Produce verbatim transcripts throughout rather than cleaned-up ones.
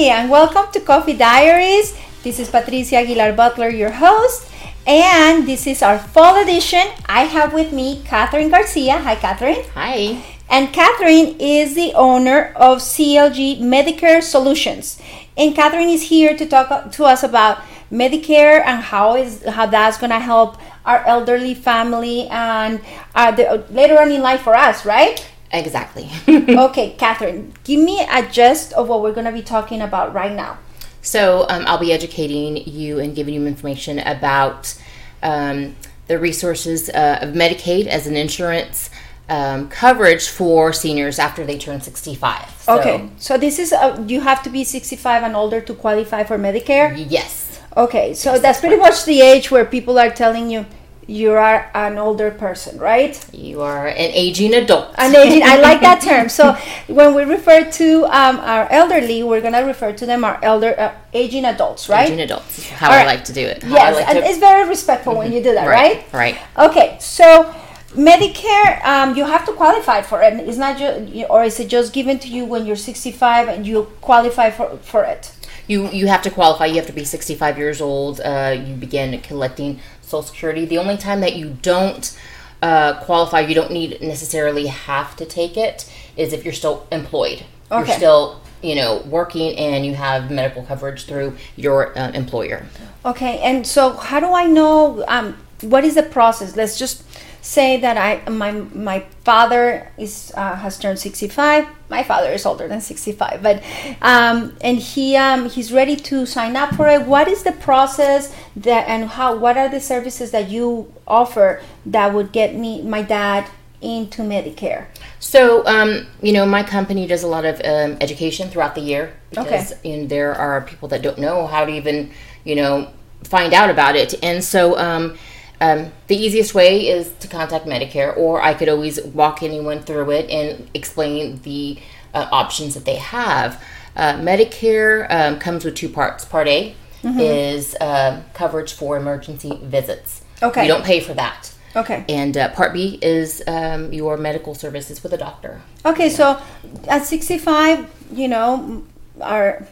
everybody, and welcome to Coffee Diaries. This is Patricia Aguilar Butler, your host, and this is our fall edition. I have with me Catherine Garcia. Hi, Catherine. Hi. And Catherine is the owner of C L G Medicare Solutions. And Catherine is here to talk to us about Medicare and how is how that's going to help our elderly family and uh, the, later on in life for us, right? Exactly. Okay, Catherine, give me a gist of what we're going to be talking about right now. So um, I'll be educating you and giving you information about um, the resources uh, of Medicaid as an insurance um, coverage for seniors after they turn sixty-five. So, okay, so this is, a, you have to be sixty-five and older to qualify for Medicare? Yes. Okay, so yes, that's pretty much the age where people are telling you, you are an older person, right? You are an aging adult. An aging, I like that term. So when we refer to um, our elderly, we're going to refer to them our elder uh, aging adults, right? Aging adults, how right. I like to do it. How yes, like and to... it's very respectful mm-hmm. when you do that, right? Right. right. Okay, so Medicare, um, you have to qualify for it. It's not ju- or is it just given to you when you're sixty-five and you qualify for, for it? You, you have to qualify. You have to be sixty-five years old. Uh, you begin collecting Social Security. The only time that you don't uh, qualify, you don't need necessarily have to take it, is if you're still employed. Okay. You're still, you know, working and you have medical coverage through your uh, employer. Okay. And so how do I know, um, what is the process? Let's just say that I my my father is uh, has turned sixty-five. My father is older than sixty-five, but um, and he um, he's ready to sign up for it. What is the process that and how? What are the services that you offer that would get me my dad into Medicare? So um, you know, my company does a lot of um, education throughout the year because okay. and there are people that don't know how to even you know find out about it, and so. Um, Um, the easiest way is to contact Medicare, or I could always walk anyone through it and explain the uh, options that they have. Uh, Medicare um, comes with two parts. Part A mm-hmm. is uh, coverage for emergency visits. Okay. You don't pay for that. Okay. And uh, Part B is um, your medical services with a doctor. Okay, so at sixty-five, you know, our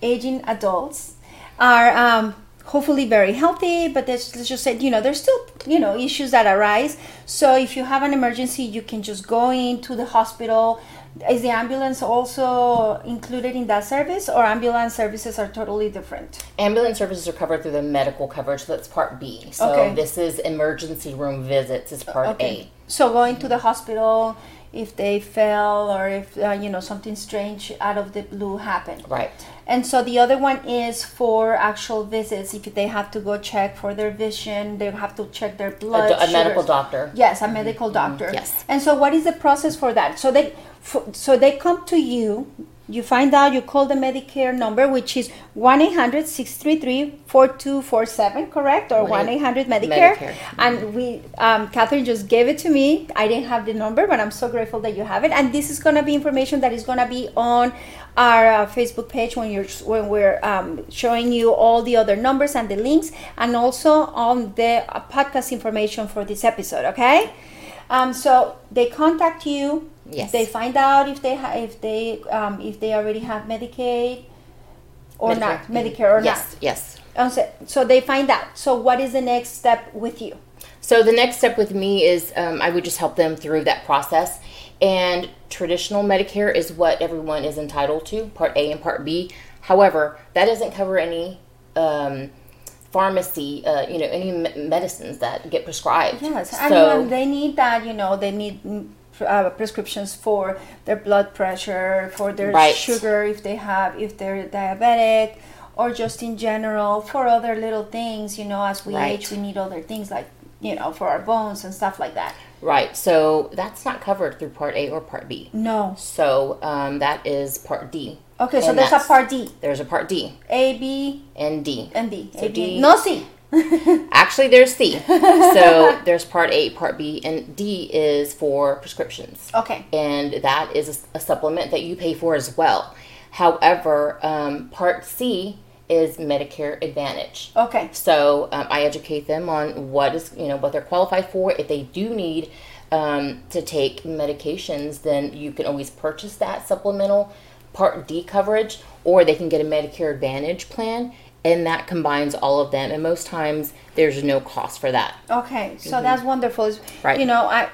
aging adults are... Um, hopefully very healthy, but let's just say, you know, there's still, you know, issues that arise. So if you have an emergency, you can just go into the hospital. Is the ambulance also included in that service, or ambulance services are totally different? Ambulance services are covered through the medical coverage. So that's Part B. So okay. this is emergency room visits is Part okay. A. So going to the hospital if they fell or if, uh, you know, something strange out of the blue happened. Right. And so the other one is for actual visits. If they have to go check for their vision, they have to check their blood. A, do- a medical doctor. Yes, a medical doctor. Mm-hmm. Yes. And so what is the process for that? So they, for, so they come to you, you find out, you call the Medicare number, which is one eight hundred, six three three, four two four seven, correct? Or one eight hundred Medicare. Medicare. And we, um, Catherine just gave it to me. I didn't have the number, but I'm so grateful that you have it. And this is going to be information that is going to be on our uh, Facebook page when you're when we're um, showing you all the other numbers and the links, and also on the uh, podcast information for this episode, okay? Um, so they contact you. Yes. They find out if they ha- if they um, if they already have Medicaid or Medicare. not Medicare or yes. not. Yes. Yes. So they find out. So what is the next step with you? So the next step with me is um, I would just help them through that process. And traditional Medicare is what everyone is entitled to, Part A and Part B. However, that doesn't cover any um, pharmacy, uh, you know, any me- medicines that get prescribed. Yes. So, and when they need that, you know, they need. Uh, prescriptions for their blood pressure, for their right. sugar if they have, if they're diabetic, or just in general for other little things. You know, as we right. age, we need other things like, you know, for our bones and stuff like that. Right. So that's not covered through Part A or Part B. No. So um, that is Part D. Okay, so and there's a Part D. There's a Part D. A, B, and D. And B. So A, B. D. No C. Actually, there's C. So there's Part A, Part B, and D is for prescriptions. Okay. And that is a, a supplement that you pay for as well. However, um, Part C is Medicare Advantage. Okay. So um, I educate them on what is, you know, what they're qualified for. If they do need um, to take medications, then you can always purchase that supplemental Part D coverage, or they can get a Medicare Advantage plan, and that combines all of them. And most times there's no cost for that. Okay, so mm-hmm. that's wonderful. Right. You know, I,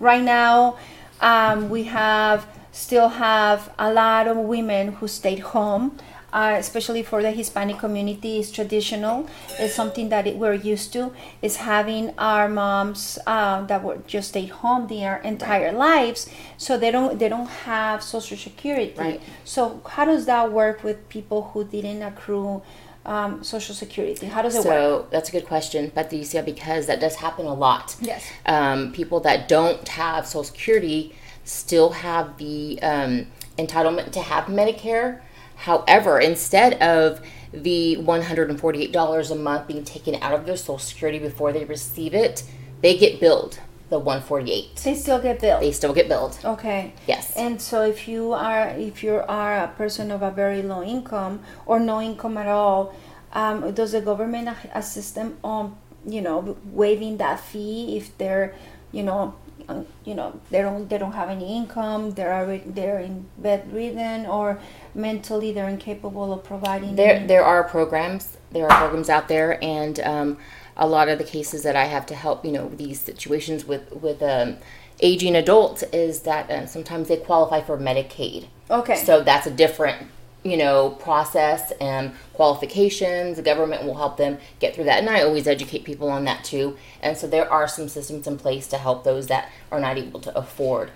right now um, we have still have a lot of women who stayed home. Uh, especially for the Hispanic community, is traditional. It's something that it, we're used to. Is having our moms uh, that were just stayed home their entire right. lives, so they don't they don't have Social Security. Right. So how does that work with people who didn't accrue um, Social Security? How does it so, work? So that's a good question, Patricia, because that does happen a lot. Yes. Um, people that don't have Social Security still have the um, entitlement to have Medicare. However, instead of the one hundred forty-eight dollars a month being taken out of their Social Security before they receive it, they get billed the one hundred forty-eight dollars. They still get billed. They still get billed. Okay. Yes. And so, if you are if you are a person of a very low income or no income at all, um, does the government assist them on you know waiving that fee if they're you know. Uh, you know they don't they don't have any income, they're already, they're in bedridden or mentally they're incapable of providing there any. there are programs there are programs out there, and um a lot of the cases that I have to help you know these situations with with um aging adults is that um, sometimes they qualify for Medicaid. Okay, so that's a different you know process and qualifications. The government will help them get through that, and I always educate people on that too. And so there are some systems in place to help those that are not able to afford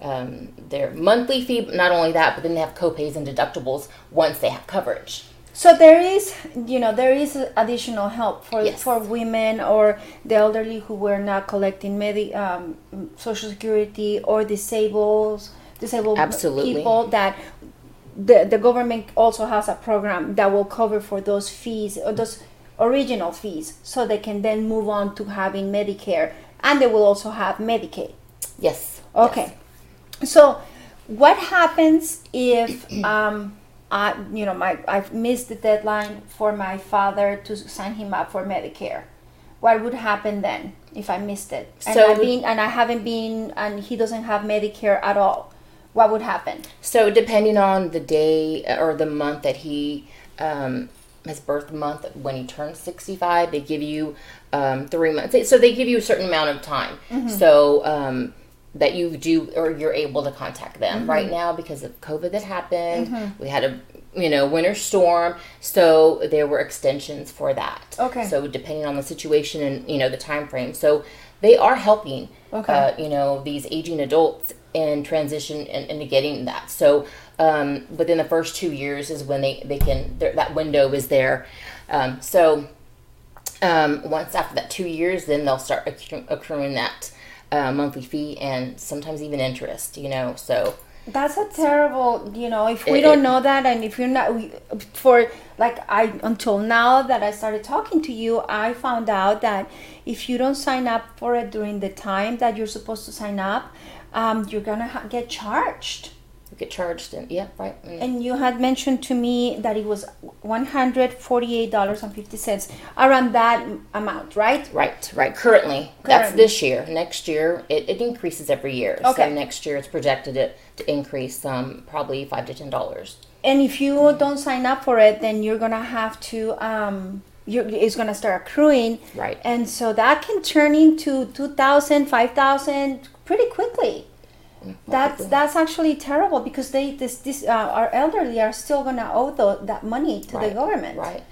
um, their monthly fee. But not only that, but then they have co-pays and deductibles once they have coverage. So there is you know there is additional help for yes. for women or the elderly who were not collecting Medi- um, Social Security, or disabled disabled Absolutely. People that The the government also has a program that will cover for those fees, or those original fees, so they can then move on to having Medicare, and they will also have Medicaid. Yes. Okay. Yes. So, what happens if um I you know my I've missed the deadline for my father to sign him up for Medicare? What would happen then if I missed it? And so I've been, and I haven't been, and he doesn't have Medicare at all. What would happen? So depending on the day or the month that he, um, his birth month, when he turns sixty-five, they give you um, three months. So they give you a certain amount of time. Mm-hmm. So um, that you do, or you're able to contact them. Mm-hmm. Right now, because of COVID that happened, mm-hmm. we had a you know winter storm. So there were extensions for that. Okay. So depending on the situation and you know the time frame. So they are helping. Okay. Uh, you know these aging adults. And transition into getting that. So um, within the first two years is when they, they can, that window is there. Um, so um, once after that two years, then they'll start accru- accruing that uh, monthly fee and sometimes even interest, you know, so. That's a terrible, you know, if we it, don't it, know that, and if you're not, we, for like I, until now that I started talking to you, I found out that if you don't sign up for it during the time that you're supposed to sign up, Um, you're gonna ha- get charged. You get charged, and yeah, right. Mm. And you had mentioned to me that it was one hundred forty-eight dollars and fifty cents, around that amount, right? Right, right. Currently, Currently. That's this year. Next year, it, it increases every year. Okay. So next year, it's projected it to increase um, probably five to ten dollars. And if you mm-hmm. don't sign up for it, then you're gonna have to. Um, You're, it's going to start accruing. Right. And so that can turn into two thousand dollars, five thousand dollars pretty quickly. Well, that's quickly. That's actually terrible, because they this, this uh, our elderly are still going to owe the, that money to right. the government. Right.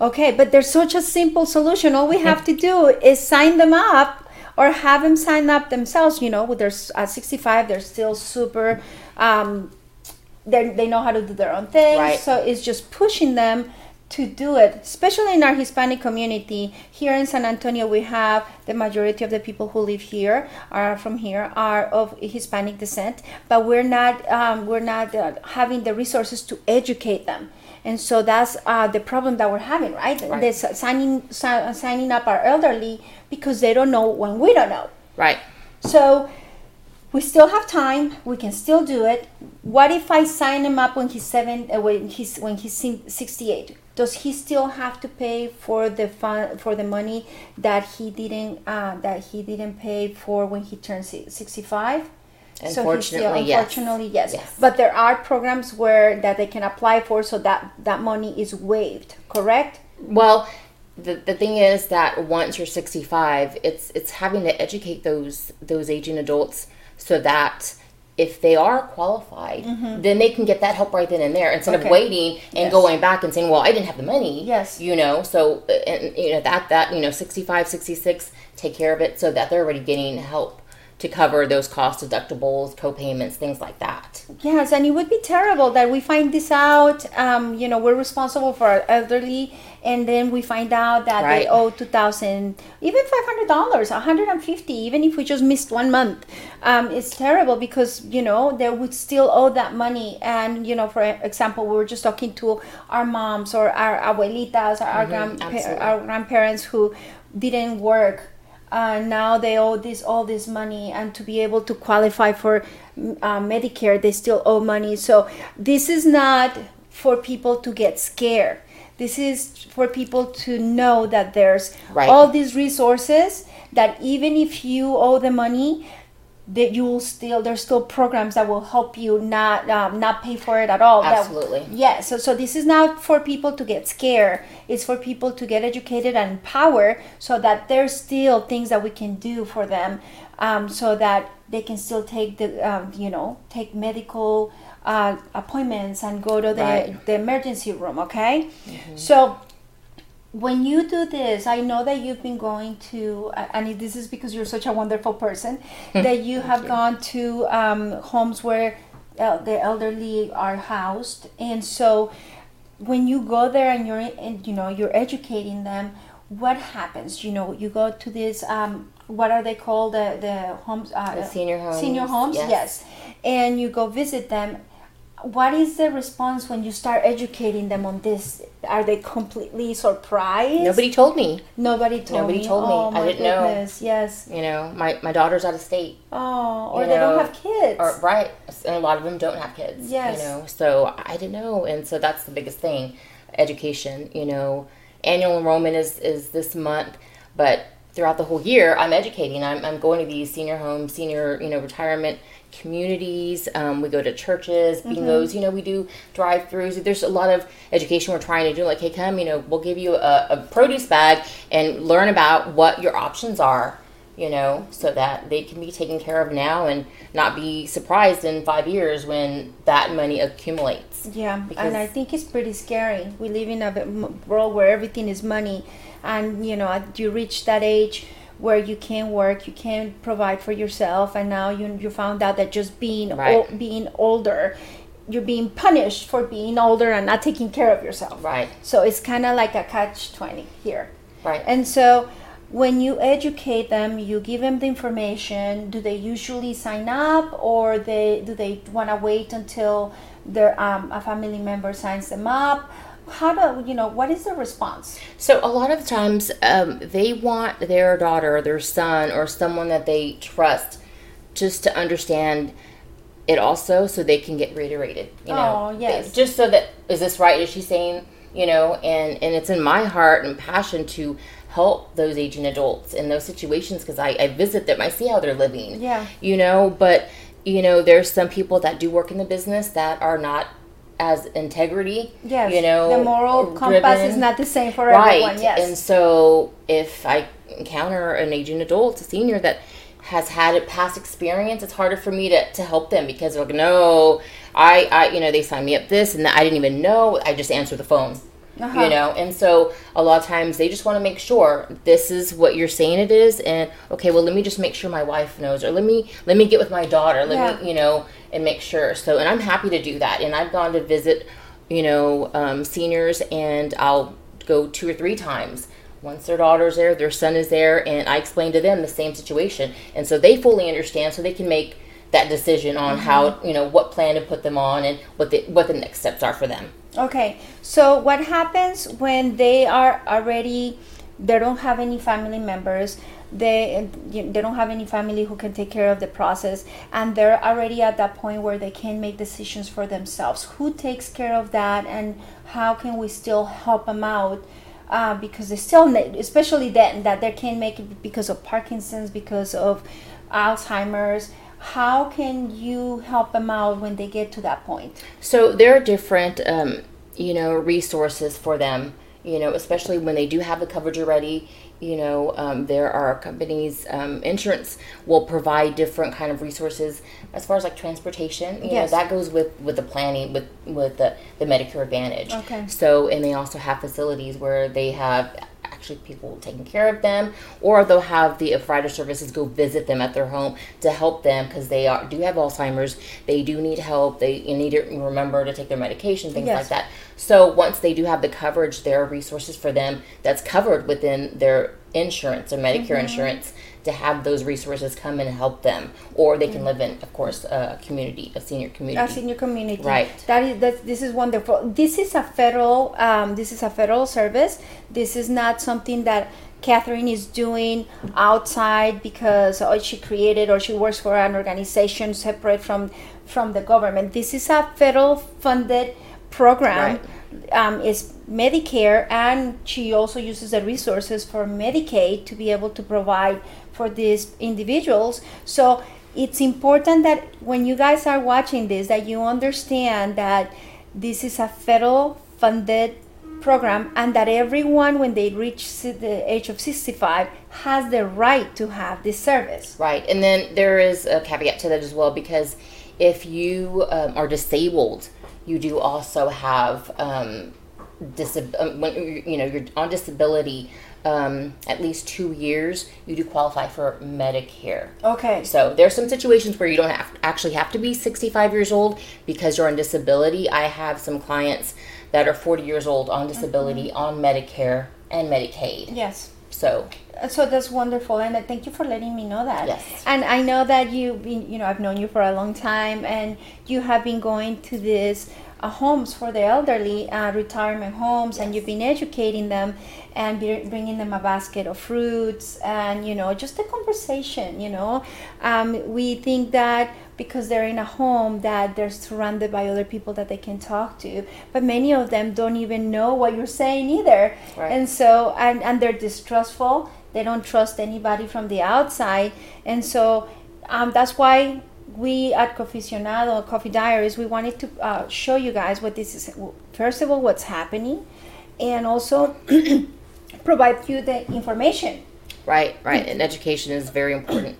Okay, but there's such a simple solution. All we have to do is sign them up, or have them sign up themselves. You know, there's, at sixty-five, they're still super, um, they they know how to do their own thing. Right. So it's just pushing them to do it, especially in our Hispanic community. Here in San Antonio, we have the majority of the people who live here are from here are of Hispanic descent, but we're not um, we're not uh, having the resources to educate them, and so that's uh, the problem that we're having, right? Right. They're signing si- signing up our elderly because they don't know when we don't know. Right. So we still have time. We can still do it. What if I sign him up when he's seven? Uh, when he's when he's sixty-eight? Does he still have to pay for the fund, for the money that he didn't uh, that he didn't pay for when he turned sixty-five? Unfortunately, so still, unfortunately yes. Yes. yes. But there are programs where that they can apply for, so that, that money is waived, correct? Well, the the thing is that once you're sixty-five, it's it's having to educate those those aging adults so that if they are qualified, mm-hmm. then they can get that help right then and there instead okay. of waiting and yes. going back and saying, well, I didn't have the money. Yes. You know, so, and you know, that, that, you know, sixty-five, sixty-six, take care of it so that they're already getting help to cover those cost deductibles, co-payments, things like that. Yes. And it would be terrible that we find this out. Um, you know, we're responsible for our elderly, and then we find out that right. they owe two thousand dollars, even five hundred dollars, one hundred fifty dollars, even if we just missed one month. Um, it's terrible because, you know, they would still owe that money. And, you know, for example, we were just talking to our moms or our abuelitas, or our, mm-hmm, grandpa- our grandparents who didn't work. Uh, now they owe this all this money, and to be able to qualify for uh, Medicare, they still owe money. So this is not for people to get scared. This is for people to know that there's right. all these resources, that even if you owe the money, that you will still, there's still programs that will help you not um, not pay for it at all. Absolutely. That, yeah, so, so this is not for people to get scared. It's for people to get educated and empowered so that there's still things that we can do for them, um, so that they can still take the, um, you know, take medical uh, appointments and go to the, right. the emergency room, okay? Mm-hmm. So when you do this, I know that you've been going to, and this is because you're such a wonderful person, that you have you. gone to um, homes where uh, the elderly are housed. And so when you go there and you're, and, you know, you're educating them, what happens? You know, you go to this, um, what are they called? The, the homes? Uh, the senior homes. Senior homes, yes. yes. And you go visit them. What is the response when you start educating them on this? Are they completely surprised? Nobody told me. Nobody told Nobody me. Nobody told me. Oh, my I didn't goodness. know. Yes. You know, my, my daughter's out of state. Oh, or you they know, don't have kids. Or, right. And a lot of them don't have kids. Yes. You know, so I didn't know. And so that's the biggest thing, education. You know, annual enrollment is, is this month, but throughout the whole year, I'm educating. I'm, I'm going to these senior homes, senior, you know, retirement communities. Um, we go to churches, bingos, mm-hmm. you know, we do drive-throughs. There's a lot of education we're trying to do. Like, hey, come, you know, we'll give you a, a produce bag and learn about what your options are, you know, so that they can be taken care of now and not be surprised in five years when that money accumulates. Yeah, and I think it's pretty scary. We live in a world where everything is money. And, you know, you reach that age where you can't work, you can't provide for yourself, and now you you found out that just being right. o- being older, you're being punished for being older and not taking care of yourself. Right. So it's kind of like a catch twenty here. Right. And so when you educate them, you give them the information. Do they usually sign up, or they do they want to wait until their um, a family member signs them up? How do you know what is the response? So a lot of times um, they want their daughter, their son, or someone that they trust just to understand it also, so they can get reiterated. You know, oh, yes. They, just so that is this right? Is she saying you know? And and it's in my heart and passion to help those aging adults in those situations because I, I visit them, I see how they're living. Yeah, you know. But you know, there's some people that do work in the business that are not. As integrity, yes. you know, the moral driven. Compass is not the same for right. everyone. Yes, and so if I encounter an aging adult, a senior that has had a past experience, it's harder for me to, to help them because they're like, no, I, I, you know, they signed me up this and that. I didn't even know. I just answered the phone, uh-huh. you know, and so a lot of times they just want to make sure this is what you're saying it is, and okay, well, let me just make sure my wife knows, or let me let me get with my daughter, let yeah. me, you know. And make sure. So, and I'm happy to do that. And I've gone to visit, you know, um, seniors, and I'll go two or three times. Once their daughter's there, their son is there, and I explain to them the same situation. And so they fully understand, so they can make that decision on mm-hmm. how, you know, what plan to put them on and what the, what the next steps are for them. Okay. So what happens when they are already, they don't have any family members, they they don't have any family who can take care of the process, and they're already at that point where they can make decisions for themselves? Who takes care of that, and how can we still help them out? Uh, because they still, especially then, that they can't make it because of Parkinson's, because of Alzheimer's. how can you help them out when they get to that point? So there are different, um, you know, resources for them, you know, especially when they do have the coverage already. You know, um, there are companies, um, insurance will provide different kind of resources as far as like transportation. You yes. know, that goes with, with the planning, with, with the, the Medicare Advantage. Okay. So, and they also have facilities where they have actually people taking care of them, or they'll have the provider services go visit them at their home to help them because they are, do have Alzheimer's. They do need help. They you need to remember to take their medication, things yes. like that. So once they do have the coverage, there are resources for them that's covered within their insurance or Medicare mm-hmm. insurance to have those resources come and help them, or they mm-hmm. can live in, of course, a community, a senior community. A senior community, right? That is that. This is wonderful. This is a federal. Um, this is a federal service. This is not something that Catherine is doing outside because oh, she created or she works for an organization separate from from the government. This is a federal funded program. Right. Um, is Medicare, and she also uses the resources for Medicaid to be able to provide for these individuals. So it's important that when you guys are watching this, that you understand that this is a federal funded program, and that everyone, when they reach the age of sixty-five, has the right to have this service. Right, and then there is a caveat to that as well, because if you um, are disabled, you do also have um, disab- um, when you know you're on disability um, at least two years. You do qualify for Medicare. Okay. So there's some situations where you don't have, actually have to be sixty-five years old because you're on disability. I have some clients that are forty years old on disability mm-hmm. on Medicare and Medicaid. Yes. So. So that's wonderful, and I thank you for letting me know that. Yes. And I know that you've been, you know, I've known you for a long time, and you have been going to these uh, homes for the elderly, uh, retirement homes, yes. and you've been educating them and be bringing them a basket of fruits and, you know, just a conversation, you know. Um, we think that because they're in a home that they're surrounded by other people that they can talk to, but many of them don't even know what you're saying either. Right. And so, and, and they're distrustful. They don't trust anybody from the outside. And so um, that's why we at Coficionado Coffee Diaries, we wanted to uh, show you guys what this is. First of all, what's happening, and also provide you the information. Right, right. And education is very important.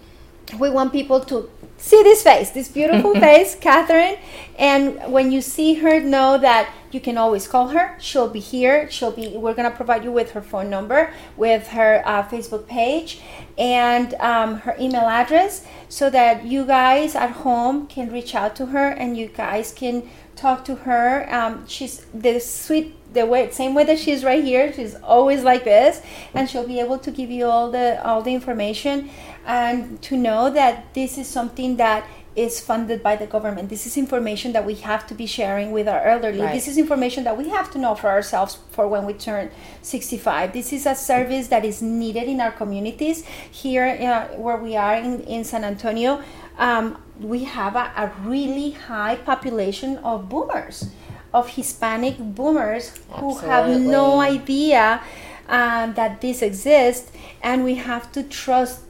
We want people to see this face, this beautiful face, Catherine. And when you see her, know that you can always call her. She'll be here. She'll be. We're going to provide you with her phone number, with her uh, Facebook page, and um, her email address, so that you guys at home can reach out to her and you guys can talk to her. Um, she's the sweet, the way, same way that she's right here. She's always like this, and she'll be able to give you all the all the information, and to know that this is something that is funded by the government. This is information that we have to be sharing with our elderly. Right. This is information that we have to know for ourselves for when we turn sixty-five. This is a service that is needed in our communities. Here uh, where we are in, in San Antonio, um, we have a, a really high population of boomers, of Hispanic boomers Absolutely. Who have no idea um, that this exists, and we have to trust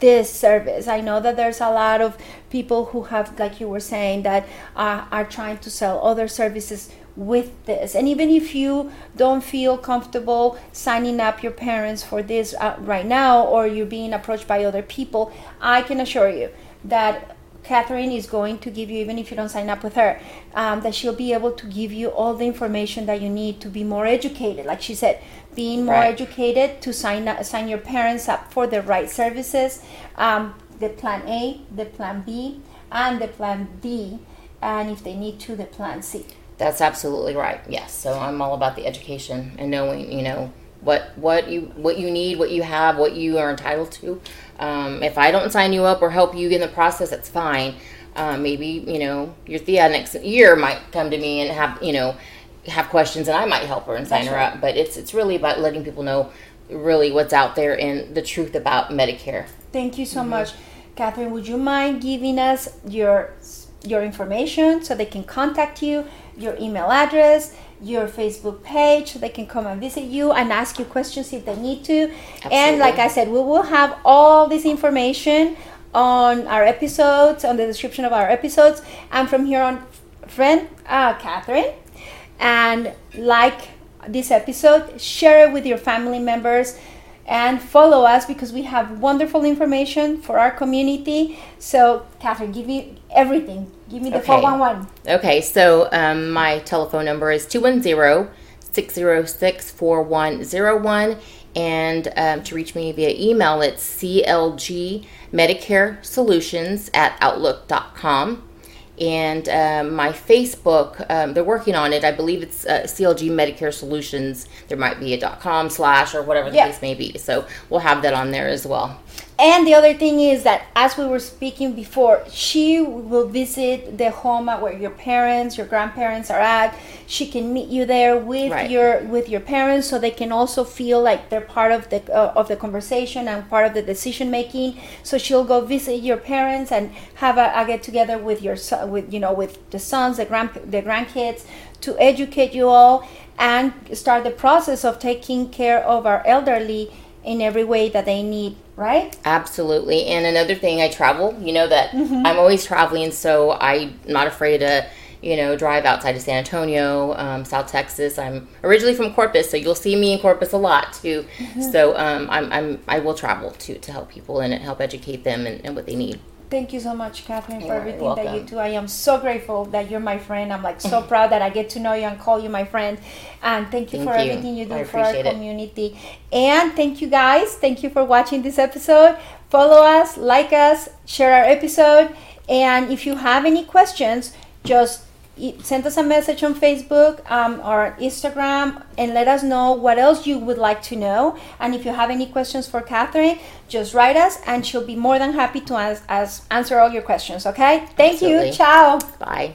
this service. I know that there's a lot of people who have, like you were saying, that uh, are trying to sell other services with this. And even if you don't feel comfortable signing up your parents for this uh, right now, or you're being approached by other people, I can assure you that Catherine is going to give you, even if you don't sign up with her, um, that she'll be able to give you all the information that you need to be more educated. Like she said, being more right. educated to sign up, sign your parents up for the right services, um, the plan A, the plan B, and the plan D, and if they need to, the plan C. That's absolutely right. Yes. So I'm all about the education and knowing, you know, what what you what you need, what you have, what you are entitled to. Um, if I don't sign you up or help you in the process, that's fine. Uh, maybe, you know, your Thea next year might come to me and have, you know, have questions, and I might help her and sign that's her right. up. But it's it's really about letting people know really what's out there and the truth about Medicare. Thank you so mm-hmm. much. Catherine, would you mind giving us your your information so they can contact you, your email address, your Facebook page, so they can come and visit you and ask you questions if they need to. Absolutely. And like I said, we will have all this information on our episodes, on the description of our episodes. And from here on, friend uh, Catherine, and like this episode, share it with your family members, and follow us because we have wonderful information for our community. So, Catherine, give me everything. Give me the okay. four one one. Okay, so um, my telephone number is two one zero, six zero six, four one zero one. And um, to reach me via email, it's C L G Medicare Solutions at outlook dot com. And um, my Facebook, um, they're working on it. I believe it's uh, C L G Medicare Solutions. There might be a .com slash or whatever the yeah. case may be. So we'll have that on there as well. And the other thing is that as we were speaking before, she will visit the home where your parents, your grandparents are at. She can meet you there with right. your with your parents, so they can also feel like they're part of the uh, of the conversation and part of the decision making. So she'll go visit your parents and have a, a get together with your with you know with the sons, the grand the grandkids, to educate you all and start the process of taking care of our elderly in every way that they need, right? Absolutely. And another thing, I travel. You know that mm-hmm. I'm always traveling, so I'm not afraid to, you know, drive outside of San Antonio, um, South Texas. I'm originally from Corpus, so you'll see me in Corpus a lot too. Mm-hmm. So um, I'm, I'm, I will travel to, to help people and help educate them and, and what they need. Thank you so much, Catherine, for everything that you do. I am so grateful that you're my friend. I'm like so proud that I get to know you and call you my friend. And thank you thank for you. everything you do for our it. community. And thank you guys. Thank you for watching this episode. Follow us, like us, share our episode. And if you have any questions, just send us a message on Facebook um, or Instagram and let us know what else you would like to know. And if you have any questions for Catherine, just write us and she'll be more than happy to ans- as answer all your questions, okay? Thank Absolutely. you. Ciao. Bye.